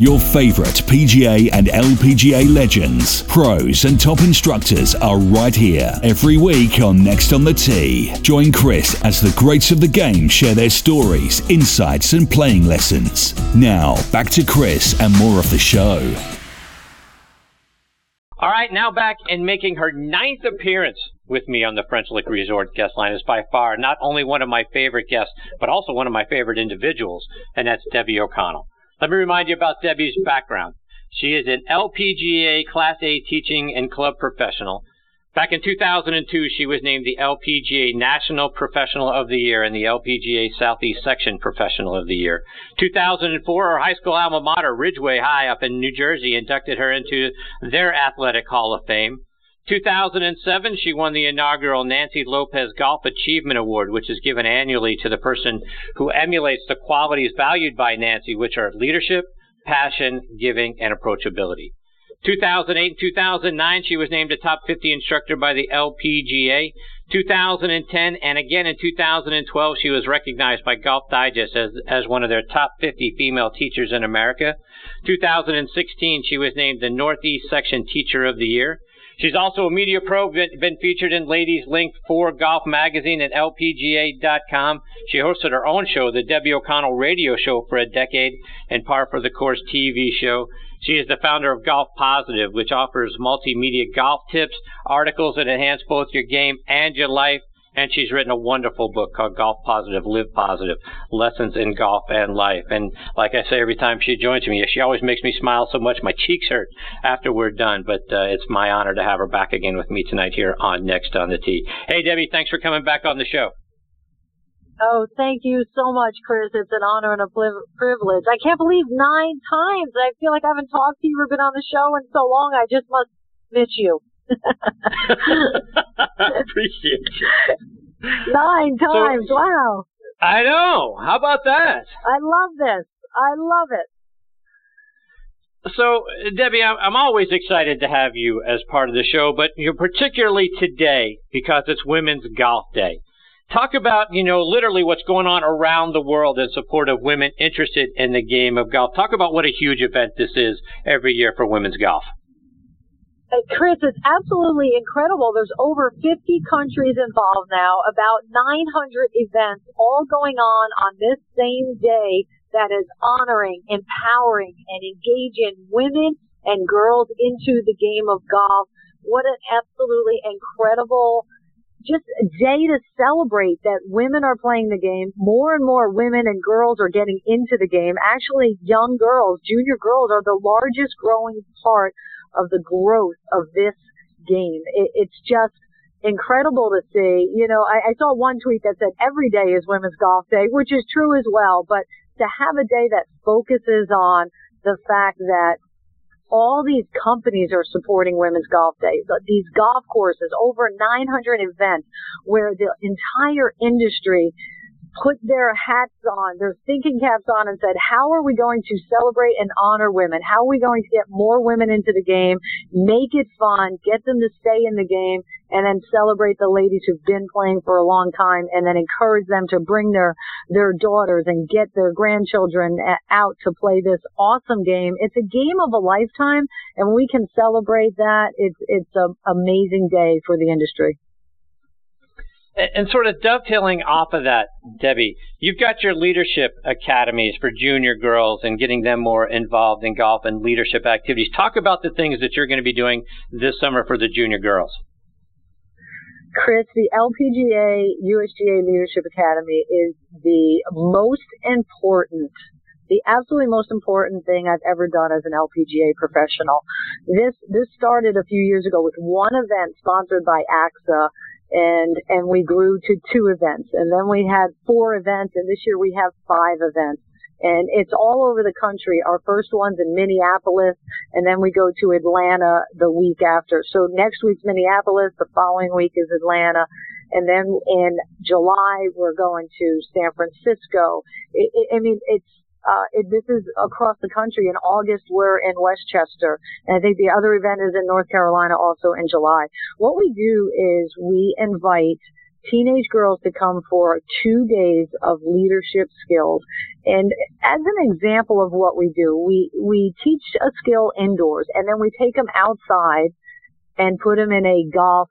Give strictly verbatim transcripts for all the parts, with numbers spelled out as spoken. Your favorite P G A and L P G A legends, pros and top instructors are right here every week on Next on the Tee. Join Chris as the greats of the game share their stories, insights and playing lessons. Now, back to Chris and more of the show. All right, now back and making her ninth appearance with me on the French Lick Resort guest line is by far not only one of my favorite guests, but also one of my favorite individuals, and that's Debbie O'Connell. Let me remind you about Debbie's background. She is an L P G A Class A teaching and club professional. Back in two thousand two, she was named the L P G A National Professional of the Year and the L P G A Southeast Section Professional of the Year. two thousand four, her high school alma mater, Ridgeway High up in New Jersey, inducted her into their Athletic Hall of Fame. two thousand seven, she won the inaugural Nancy Lopez Golf Achievement Award, which is given annually to the person who emulates the qualities valued by Nancy, which are leadership, passion, giving, and approachability. two thousand eight and two thousand nine, she was named a top fifty instructor by the L P G A. two thousand ten, and again in two thousand twelve, she was recognized by Golf Digest as, as one of their top fifty female teachers in America. two thousand sixteen, she was named the Northeast Section Teacher of the Year. She's also a media pro, been, been featured in Ladies Link for Golf Magazine and L P G A dot com. She hosted her own show, the Debbie O'Connell Radio Show, for a decade, and Par for the Course T V show. She is the founder of Golf Positive, which offers multimedia golf tips, articles that enhance both your game and your life. And she's written a wonderful book called Golf Positive, Live Positive, Lessons in Golf and Life. And like I say every time she joins me, she always makes me smile so much my cheeks hurt after we're done. But uh, it's my honor to have her back again with me tonight here on Next on the Tee. Hey, Debbie, thanks for coming back on the show. Oh, thank you so much, Chris. It's an honor and a privilege. I can't believe nine times. I feel like I haven't talked to you or been on the show in so long. I just must miss you. I appreciate it. Nine times, so, wow. I know. How about that? I love this. I love it. So, Debbie, I'm always excited to have you as part of the show, but you know, particularly today because it's Women's Golf Day. Talk about, you know, literally what's going on around the world in support of women interested in the game of golf. Talk about what a huge event this is every year for women's golf. Chris, it's absolutely incredible. There's over fifty countries involved now, about nine hundred events all going on on this same day that is honoring, empowering, and engaging women and girls into the game of golf. What an absolutely incredible just day to celebrate that women are playing the game. More and more women and girls are getting into the game. Actually, young girls, junior girls are the largest growing part of the growth of this game. It, it's just incredible to see. You know, I, I saw one tweet that said every day is Women's Golf Day, which is true as well, but to have a day that focuses on the fact that all these companies are supporting Women's Golf Day, these golf courses, over nine hundred events where the entire industry put their hats on, their thinking caps on and said, how are we going to celebrate and honor women? How are we going to get more women into the game, make it fun, get them to stay in the game, and then celebrate the ladies who've been playing for a long time and then encourage them to bring their, their daughters and get their grandchildren out to play this awesome game. It's a game of a lifetime, and we can celebrate that. It's, it's an amazing day for the industry. And sort of dovetailing off of that, Debbie, you've got your leadership academies for junior girls and getting them more involved in golf and leadership activities. Talk about the things that you're going to be doing this summer for the junior girls. Chris, the L P G A U S G A Leadership Academy is the most important, the absolutely most important thing I've ever done as an L P G A professional. This, this started a few years ago with one event sponsored by A X A, and and we grew to two events, and then we had four events, and this year we have five events, and it's all over the country. Our first one's in Minneapolis, and then we go to Atlanta the week after. So next week's Minneapolis, the following week is Atlanta, and then in July we're going to San Francisco. It, it, I mean, it's Uh, it, this is across the country. In August, we're in Westchester. And I think the other event is in North Carolina also in July. What we do is we invite teenage girls to come for two days of leadership skills. And as an example of what we do, we, we teach a skill indoors, and then we take them outside and put them in a golf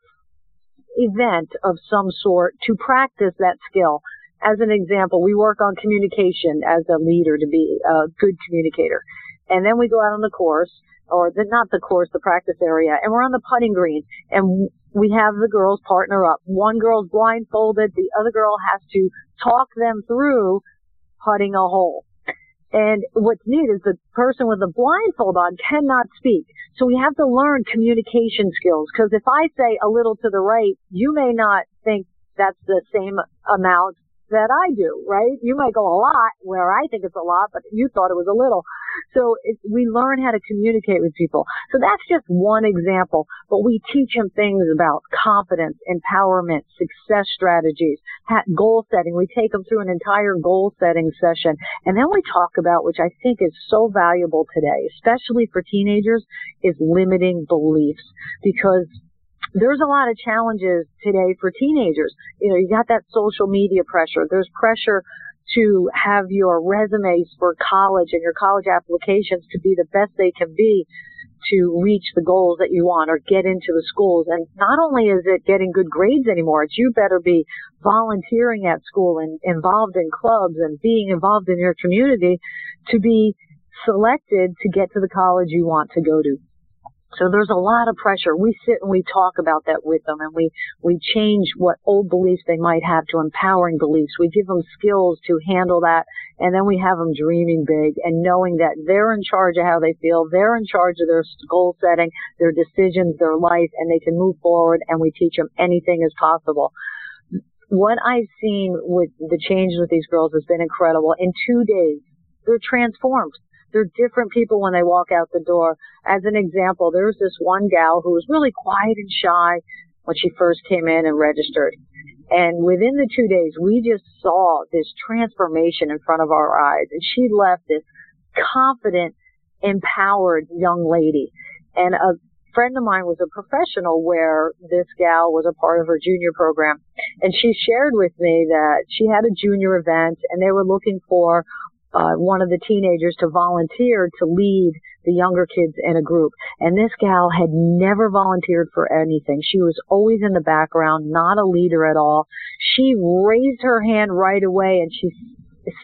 event of some sort to practice that skill. As an example, we work on communication as a leader to be a good communicator. And then we go out on the course, or the, not the course, the practice area, and we're on the putting green, and we have the girls partner up. One girl's blindfolded, the other girl has to talk them through putting a hole. And what's neat is the person with the blindfold on cannot speak. So we have to learn communication skills, because if I say a little to the right, you may not think that's the same amount that I do, right? You might go a lot where I think it's a lot, but you thought it was a little. So it, we learn how to communicate with people. So that's just one example, but we teach them things about confidence, empowerment, success strategies, goal setting. We take them through an entire goal setting session. And then we talk about, which I think is so valuable today, especially for teenagers, is limiting beliefs, because there's a lot of challenges today for teenagers. You know, you got that social media pressure. There's pressure to have your resumes for college and your college applications to be the best they can be to reach the goals that you want or get into the schools. And not only is it getting good grades anymore, it's you better be volunteering at school and involved in clubs and being involved in your community to be selected to get to the college you want to go to. So there's a lot of pressure. We sit and we talk about that with them, and we, we change what old beliefs they might have to empowering beliefs. We give them skills to handle that, and then we have them dreaming big and knowing that they're in charge of how they feel, they're in charge of their goal setting, their decisions, their life, and they can move forward, and we teach them anything is possible. What I've seen with the change with these girls has been incredible. In two days, they're transformed. They're different people when they walk out the door. As an example, there was this one gal who was really quiet and shy when she first came in and registered. And within the two days, we just saw this transformation in front of our eyes. And she left this confident, empowered young lady. And a friend of mine was a professional where this gal was a part of her junior program. And she shared with me that she had a junior event, and they were looking for Uh, one of the teenagers to volunteer to lead the younger kids in a group. And this gal had never volunteered for anything. She was always in the background, not a leader at all. She raised her hand right away, and she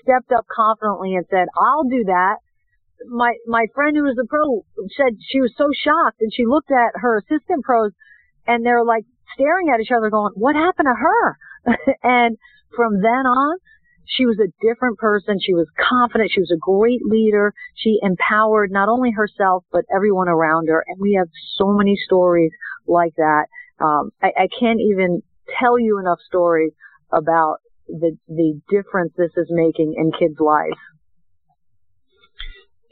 stepped up confidently and said, "I'll do that." My, my friend who was the pro said she was so shocked, and she looked at her assistant pros, and they're like staring at each other going, "What happened to her?" And from then on, she was a different person. She was confident. She was a great leader. She empowered not only herself, but everyone around her. And we have so many stories like that. Um, I, I can't even tell you enough stories about the the difference this is making in kids' lives.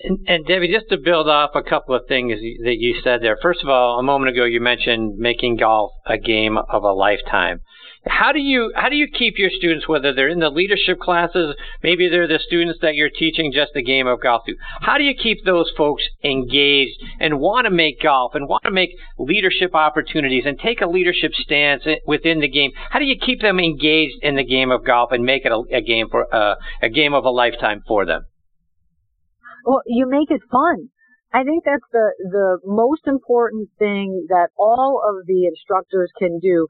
And, and Debbie, just to build off a couple of things that you said there. First of all, a moment ago you mentioned making golf a game of a lifetime. How do you how do you keep your students, whether they're in the leadership classes, maybe they're the students that you're teaching just the game of golf to, how do you keep those folks engaged and want to make golf and want to make leadership opportunities and take a leadership stance within the game? How do you keep them engaged in the game of golf and make it a, a game for uh, a game of a lifetime for them? Well, you make it fun. I think that's the the most important thing that all of the instructors can do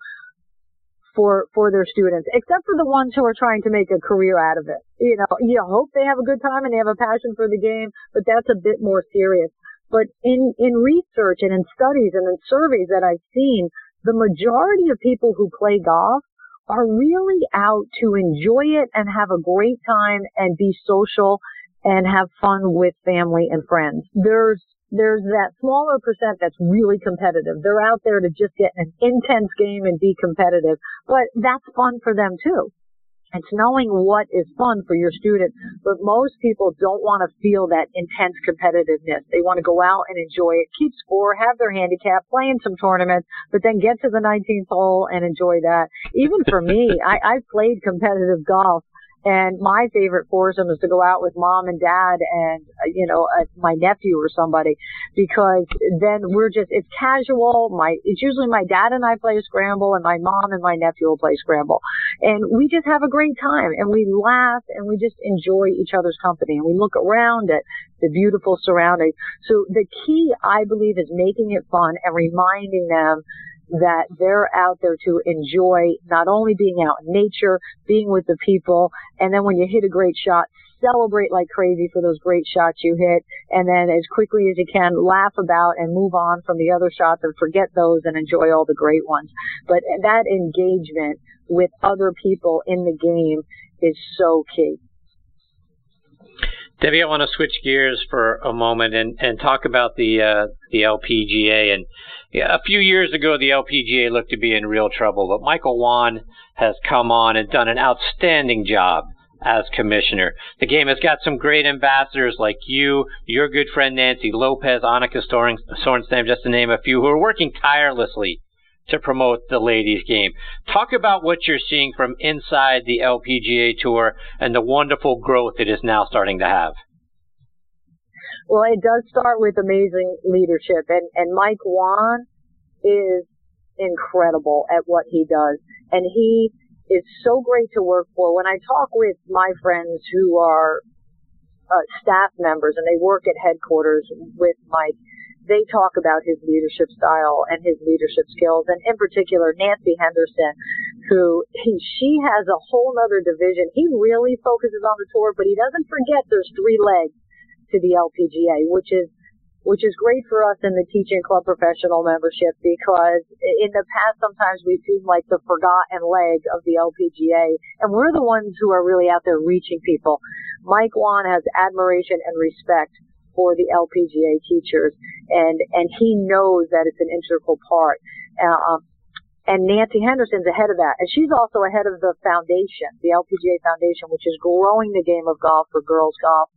for for their students, except for the ones who are trying to make a career out of it. You know, you hope they have a good time and they have a passion for the game, but that's a bit more serious. But in, in research and in studies and in surveys that I've seen, the majority of people who play golf are really out to enjoy it and have a great time and be social and have fun with family and friends. There's There's that smaller percent that's really competitive. They're out there to just get an intense game and be competitive, but that's fun for them too. It's knowing what is fun for your students, but most people don't want to feel that intense competitiveness. They want to go out and enjoy it, keep score, have their handicap, play in some tournaments, but then get to the nineteenth hole and enjoy that. Even for me, I, I've played competitive golf. And my favorite foursome is to go out with mom and dad and, you know, my nephew or somebody, because then we're just, it's casual. My, it's usually my dad and I play a scramble, and my mom and my nephew will play scramble. And we just have a great time, and we laugh, and we just enjoy each other's company, and we look around at the beautiful surroundings. So the key, I believe, is making it fun and reminding them that they're out there to enjoy not only being out in nature, being with the people, and then when you hit a great shot, celebrate like crazy for those great shots you hit, and then as quickly as you can, laugh about and move on from the other shots and forget those and enjoy all the great ones. But that engagement with other people in the game is so key. Debbie, I want to switch gears for a moment and, and talk about the uh, the L P G A. And yeah, a few years ago, the L P G A looked to be in real trouble, but Michael Wan has come on and done an outstanding job as commissioner. The game has got some great ambassadors like you, your good friend Nancy Lopez, Annika Sorenstam, just to name a few, who are working tirelessly to promote the ladies' game. Talk about what you're seeing from inside the L P G A Tour and the wonderful growth it is now starting to have. Well, it does start with amazing leadership, and, and Mike Wan is incredible at what he does, and he is so great to work for. When I talk with my friends who are uh, staff members and they work at headquarters with Mike, they talk about his leadership style and his leadership skills, and in particular, Nancy Henderson, who he, she has a whole other division. He really focuses on the tour, but he doesn't forget there's three legs to the L P G A, which is which is great for us in the teaching club professional membership, because in the past sometimes we seem like the forgotten leg of the L P G A, and we're the ones who are really out there reaching people. Mike Wan has admiration and respect for the L P G A teachers, and, and he knows that it's an integral part. Uh, and Nancy Henderson's ahead of that, and she's also ahead of the foundation, the L P G A Foundation, which is growing the game of golf for girls golf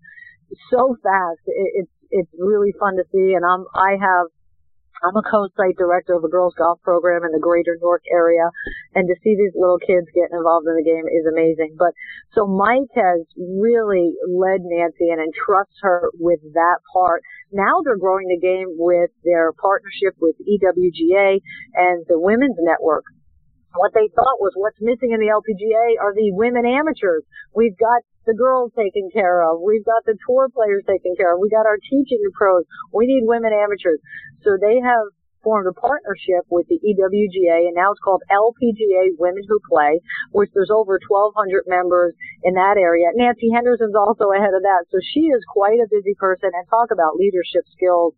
so fast. It, it's it's really fun to see, and I'm I have I'm a co-site director of a girls golf program in the greater Newark area, and to see these little kids getting involved in the game is amazing. But so Mike has really led Nancy and entrusts her with that part. Now they're growing the game with their partnership with E W G A and the Women's Network. What they thought was what's missing in the L P G A are the women amateurs. We've got the girls taken care of. We've got the tour players taken care of. We got our teaching pros. We need women amateurs. So they have formed a partnership with the E W G A, and now it's called L P G A Women Who Play, which there's over twelve hundred members in that area. Nancy Henderson's also ahead of that. So she is quite a busy person, and talk about leadership skills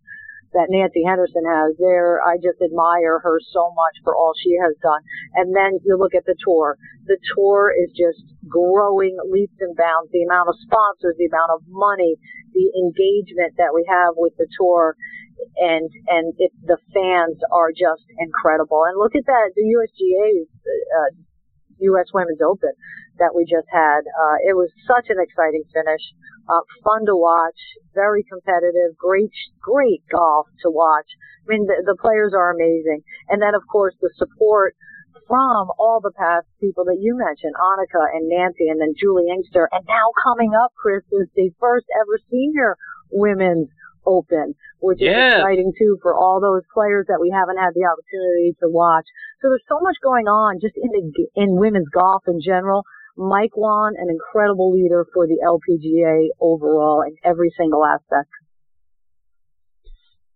that Nancy Henderson has there. I just admire her so much for all she has done. And then you look at the tour. The tour is just growing leaps and bounds. The amount of sponsors, the amount of money, the engagement that we have with the tour, and and it, the fans are just incredible. And look at that, the U S G A's uh, U S Women's Open that we just had. Uh, it was such an exciting finish, uh, fun to watch, very competitive, great, great golf to watch. I mean, the, the players are amazing. And then, of course, the support from all the past people that you mentioned, Annika and Nancy, and then Julie Inkster. And now coming up, Chris, is the first ever Senior Women's Open, which is yeah. exciting too for all those players that we haven't had the opportunity to watch. So there's so much going on just in the, in women's golf in general. Mike Wan, an incredible leader for the L P G A overall in every single aspect.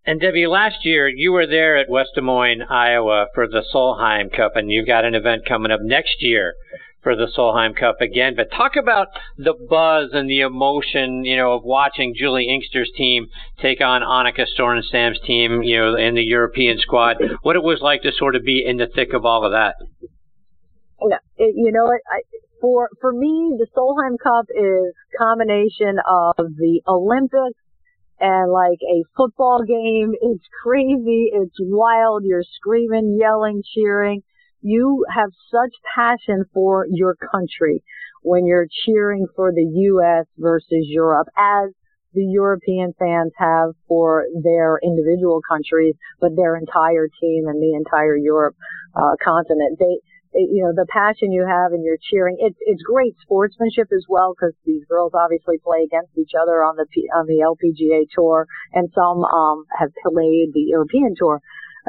And Debbie, last year you were there at West Des Moines, Iowa for the Solheim Cup, and you've got an event coming up next year for the Solheim Cup again. But talk about the buzz and the emotion, you know, of watching Julie Inkster's team take on Annika Sorenstam's team, you know, in the European squad. What it was like to sort of be in the thick of all of that. Yeah, you know, I, for for me, the Solheim Cup is a combination of the Olympics and like a football game. It's crazy. It's wild. You're screaming, yelling, cheering. You have such passion for your country when you're cheering for the U S versus Europe, as the European fans have for their individual countries, but their entire team and the entire Europe uh, continent. They you know, the passion you have and your cheering. It's, it's great sportsmanship as well, because these girls obviously play against each other on the, on the L P G A tour, and some, um, have played the European tour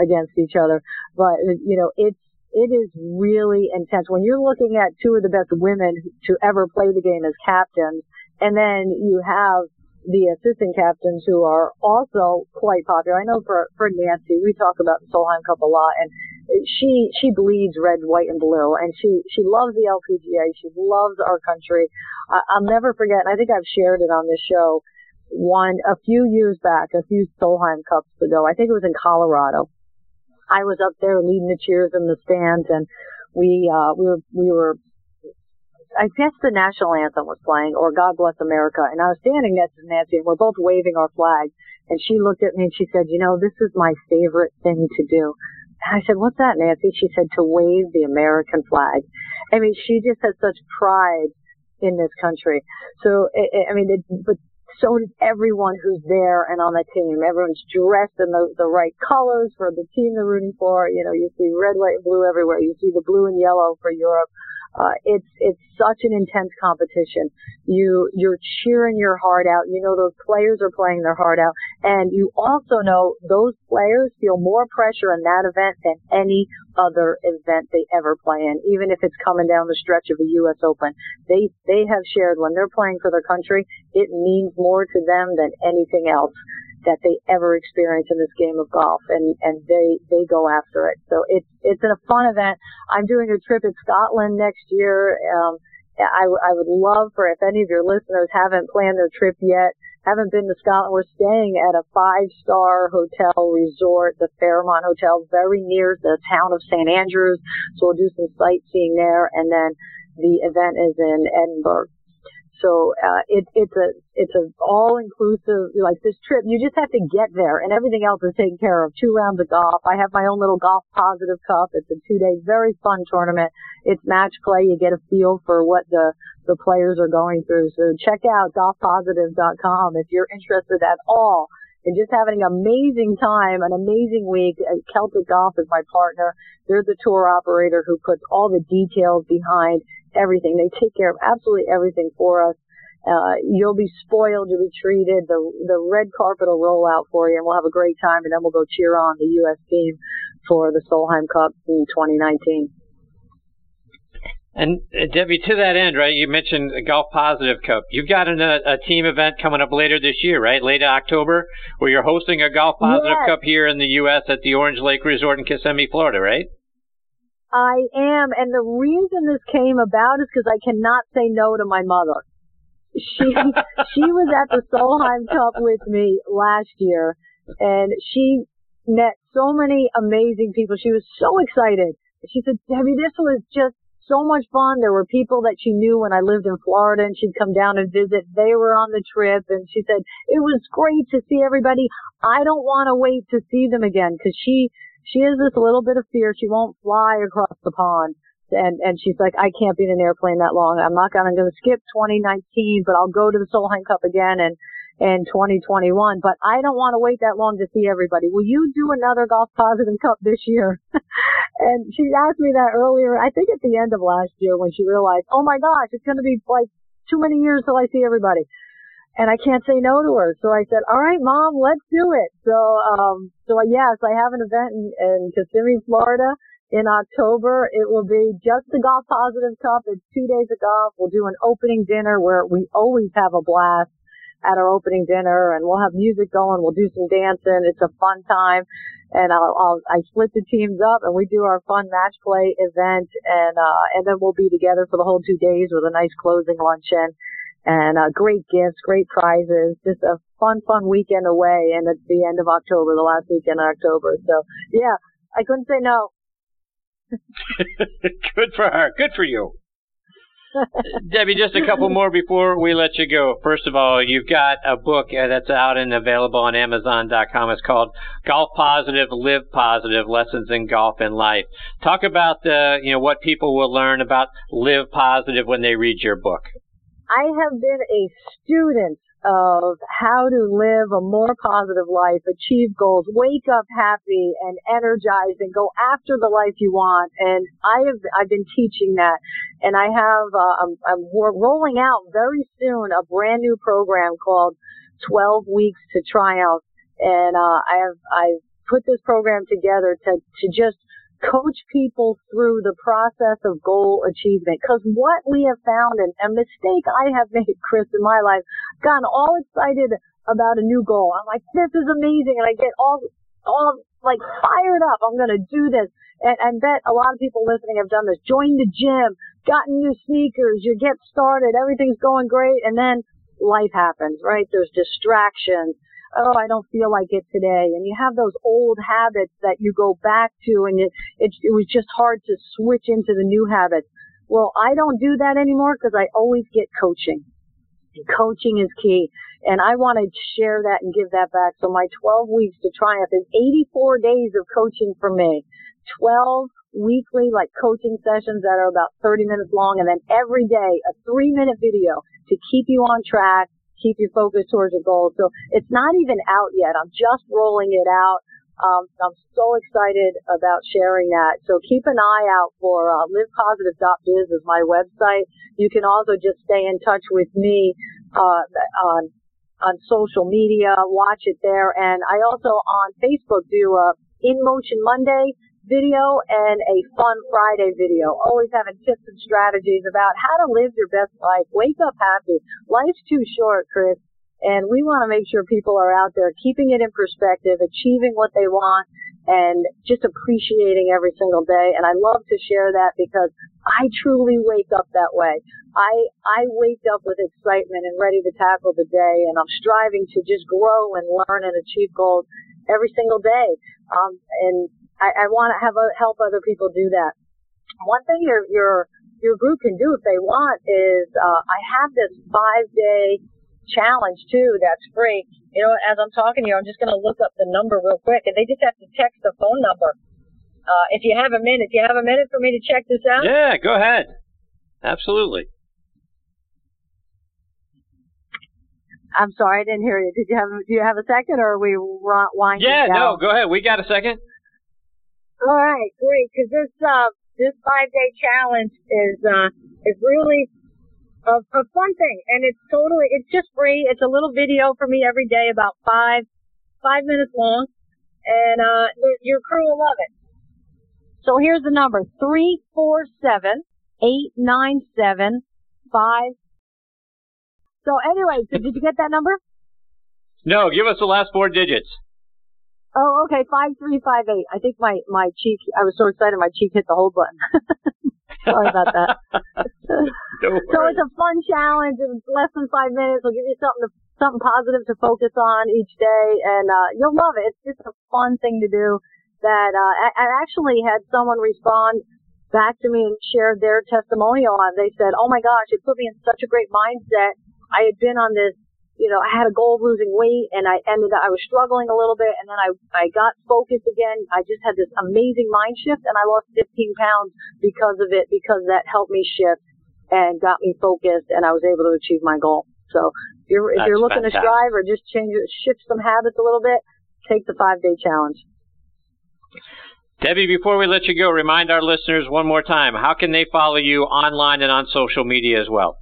against each other. But, you know, it's, it is really intense. When you're looking at two of the best women to ever play the game as captains, and then you have the assistant captains who are also quite popular. I know for, for Nancy, we talk about the Solheim Cup a lot, and she, she bleeds red, white, and blue, and she, she loves the L P G A. She loves our country. I, I'll never forget, and I think I've shared it on this show, one, a few years back, a few Solheim Cups ago, I think it was in Colorado. I was up there leading the cheers in the stands, and we, uh, we were, we were, I guess the national anthem was playing, or God Bless America, and I was standing next to Nancy, and we're both waving our flags, and she looked at me and she said, you know, this is my favorite thing to do. I said, what's that, Nancy? She said, to wave the American flag. I mean, she just has such pride in this country. So, I mean, it, but so does everyone who's there and on the team. Everyone's dressed in the, the right colors for the team they're rooting for. You know, you see red, white, and blue everywhere. You see the blue and yellow for Europe. Uh, it's, it's such an intense competition. You, you're cheering your heart out. You know those players are playing their heart out. And you also know those players feel more pressure in that event than any other event they ever play in. Even if it's coming down the stretch of a U S Open, they, they have shared when they're playing for their country, it means more to them than anything else that they ever experience in this game of golf, and, and they, they go after it. So it's, it's a fun event. I'm doing a trip in Scotland next year. Um, I, I would love for, if any of your listeners haven't planned their trip yet, haven't been to Scotland, we're staying at a five-star hotel resort, the Fairmont Hotel, very near the town of Saint Andrews. So we'll do some sightseeing there, and then the event is in Edinburgh. So, uh, it, it's a, it's an all-inclusive, like this trip, you just have to get there and everything else is taken care of. Two rounds of golf. I have my own little Golf Positive Cup. It's a two-day, very fun tournament. It's match play. You get a feel for what the, the players are going through. So check out golf positive dot com if you're interested at all. And just having an amazing time, an amazing week. Kelpick Golf is my partner. They're the tour operator who puts all the details behind everything. They take care of absolutely everything for us. Uh, you'll be spoiled. You'll be treated. The, the red carpet will roll out for you, and we'll have a great time, and then we'll go cheer on the U S team for the Solheim Cup in twenty nineteen. And uh, Debbie, to that end, right, you mentioned the Golf Positive Cup. You've got an, a, a team event coming up later this year, right, late October, where you're hosting a Golf Positive yes. Cup here in the U S at the Orange Lake Resort in Kissimmee, Florida, right? I am, and the reason this came about is because I cannot say no to my mother. She she was at the Solheim Cup with me last year, and she met so many amazing people. She was so excited. She said, Debbie, this was just so much fun. There were people that she knew when I lived in Florida, and she'd come down and visit. They were on the trip, and she said, it was great to see everybody. I don't want to wait to see them again, because she... She has this little bit of fear. She won't fly across the pond. And, and she's like, I can't be in an airplane that long. I'm not going to skip twenty nineteen, but I'll go to the Solheim Cup again and, and twenty twenty-one. But I don't want to wait that long to see everybody. Will you do another Golf Positive Cup this year? And she asked me that earlier, I think at the end of last year, when she realized, oh my gosh, it's going to be like too many years till I see everybody. And I can't say no to her. So I said, all right, Mom, let's do it. So, um, so yes, I have an event in, in Kissimmee, Florida in October. It will be just the Golf Positive Cup. It's two days of golf. We'll do an opening dinner where we always have a blast at our opening dinner, and we'll have music going. We'll do some dancing. It's a fun time. And I'll, I'll, I split the teams up, and we do our fun match play event. And, uh, and then we'll be together for the whole two days with a nice closing luncheon. And uh, great gifts, great prizes, just a fun, fun weekend away. And at the end of October, the last weekend in October. So, yeah, I couldn't say no. Good for her. Good for you. Debbie, just a couple more before we let you go. First of all, you've got a book that's out and available on amazon dot com. It's called Golf Positive, Live Positive, Lessons in Golf and Life. Talk about the, you know, what people will learn about Live Positive when they read your book. I have been a student of how to live a more positive life, achieve goals, wake up happy and energized and go after the life you want. And I have, I've been teaching that, and I have, uh, I'm, I'm, we're rolling out very soon a brand new program called twelve weeks to triumph. And, uh, I have, I've put this program together to, to just coach people through the process of goal achievement. Because what we have found, and a mistake I have made, Chris, in my life, gotten all excited about a new goal. I'm like, this is amazing. And I get all, all like fired up. I'm going to do this. And I bet a lot of people listening have done this. Join the gym, gotten new sneakers, you get started, everything's going great. And then life happens, right? There's distractions. Oh, I don't feel like it today. And you have those old habits that you go back to, and it, it, it was just hard to switch into the new habits. Well, I don't do that anymore because I always get coaching. And coaching is key. And I want to share that and give that back. So my twelve weeks to triumph is eighty-four days of coaching for me. twelve weekly, like coaching sessions that are about thirty minutes long. And then every day, a three minute video to keep you on track, keep your focus towards your goal. So it's not even out yet. I'm just rolling it out. Um, I'm so excited about sharing that. So keep an eye out for uh, live positive dot biz is my website. You can also just stay in touch with me uh, on on social media. Watch it there. And I also on Facebook do a In Motion Monday video and a Fun Friday video, always having tips and strategies about how to live your best life. Wake up happy. Life's too short, Chris, and we want to make sure people are out there keeping it in perspective, achieving what they want, and just appreciating every single day. And I love to share that because I truly wake up that way. I I wake up with excitement and ready to tackle the day, and I'm striving to just grow and learn and achieve goals every single day. Um, and I, I want to have uh, help other people do that. One thing your your your group can do if they want is uh, I have this five day challenge too that's free. You know, as I'm talking to you, I'm just going to look up the number real quick, and they just have to text the phone number. Uh, if you have a minute, do you have a minute for me to check this out? Yeah, go ahead. Absolutely. I'm sorry, I didn't hear you. Did you have do you have a second, or are we winding down? Yeah, no, go ahead. We got a second. All right, great, because this uh, this five-day challenge is uh, is really a, a fun thing, and it's totally it's just free. It's a little video for me every day, about five five minutes long, and uh, your crew will love it. So here's the number: three four seven eight nine seven five. So anyway, so did you get that number? No, give us the last four digits. Oh, okay, five three five eight. I think my my cheek. I was so excited, my cheek hit the hold button. Sorry about that. So it's a fun challenge. It's less than five minutes. It'll give you something to, something positive to focus on each day, and uh you'll love it. It's just a fun thing to do. That uh I, I actually had someone respond back to me and share their testimonial on. They said, "Oh my gosh, it put me in such a great mindset. I had been on this." You know, I had a goal of losing weight, and I ended up, I was struggling a little bit, and then I, I got focused again. I just had this amazing mind shift, and I lost fifteen pounds because of it, because that helped me shift and got me focused, and I was able to achieve my goal. So if you're, if you're looking fantastic. to strive or just change, shift some habits a little bit, take the five-day challenge. Debbie, before we let you go, remind our listeners one more time, how can they follow you online and on social media as well?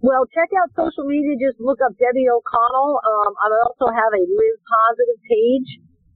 Well, check out social media. Just look up Debbie O'Connell. Um, I also have a Live Positive page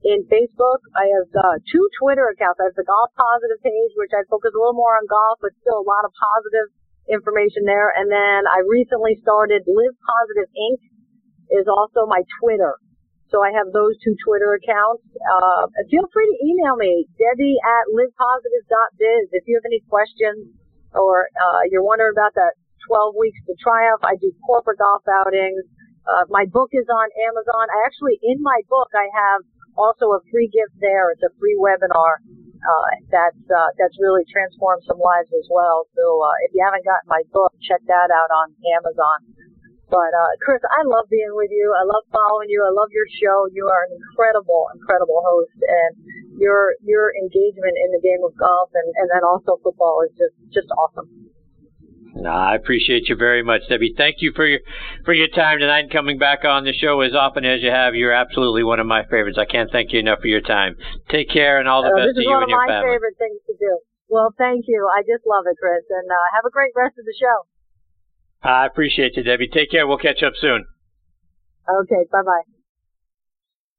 in Facebook. I have uh, two Twitter accounts. I have the Golf Positive page, which I focus a little more on golf, but still a lot of positive information there. And then I recently started Live Positive Incorporated is also my Twitter. So I have those two Twitter accounts. Uh, feel free to email me, Debbie at live positive dot biz. If you have any questions or uh, you're wondering about that twelve weeks to triumph. I do corporate golf outings. Uh, my book is on Amazon. I actually, in my book, I have also a free gift there. It's a free webinar uh, that's uh, that's really transformed some lives as well. So uh, if you haven't gotten my book, check that out on Amazon. But uh, Chris, I love being with you. I love following you. I love your show. You are an incredible, incredible host, and your your engagement in the game of golf and and then also football is just just awesome. No, I appreciate you very much, Debbie. Thank you for your for your time tonight and coming back on the show as often as you have. You're absolutely one of my favorites. I can't thank you enough for your time. Take care and all the oh, best to you and your family. This is one of my favorite things to do. Well, thank you. I just love it, Chris, and uh, have a great rest of the show. I appreciate you, Debbie. Take care. We'll catch up soon. Okay. Bye-bye.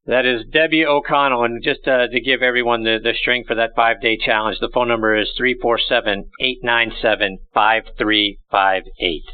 That is Debbie O'Connell, and just uh, to give everyone the, the string for that five-day challenge, the phone number is three four seven, eight nine seven, five three five eight.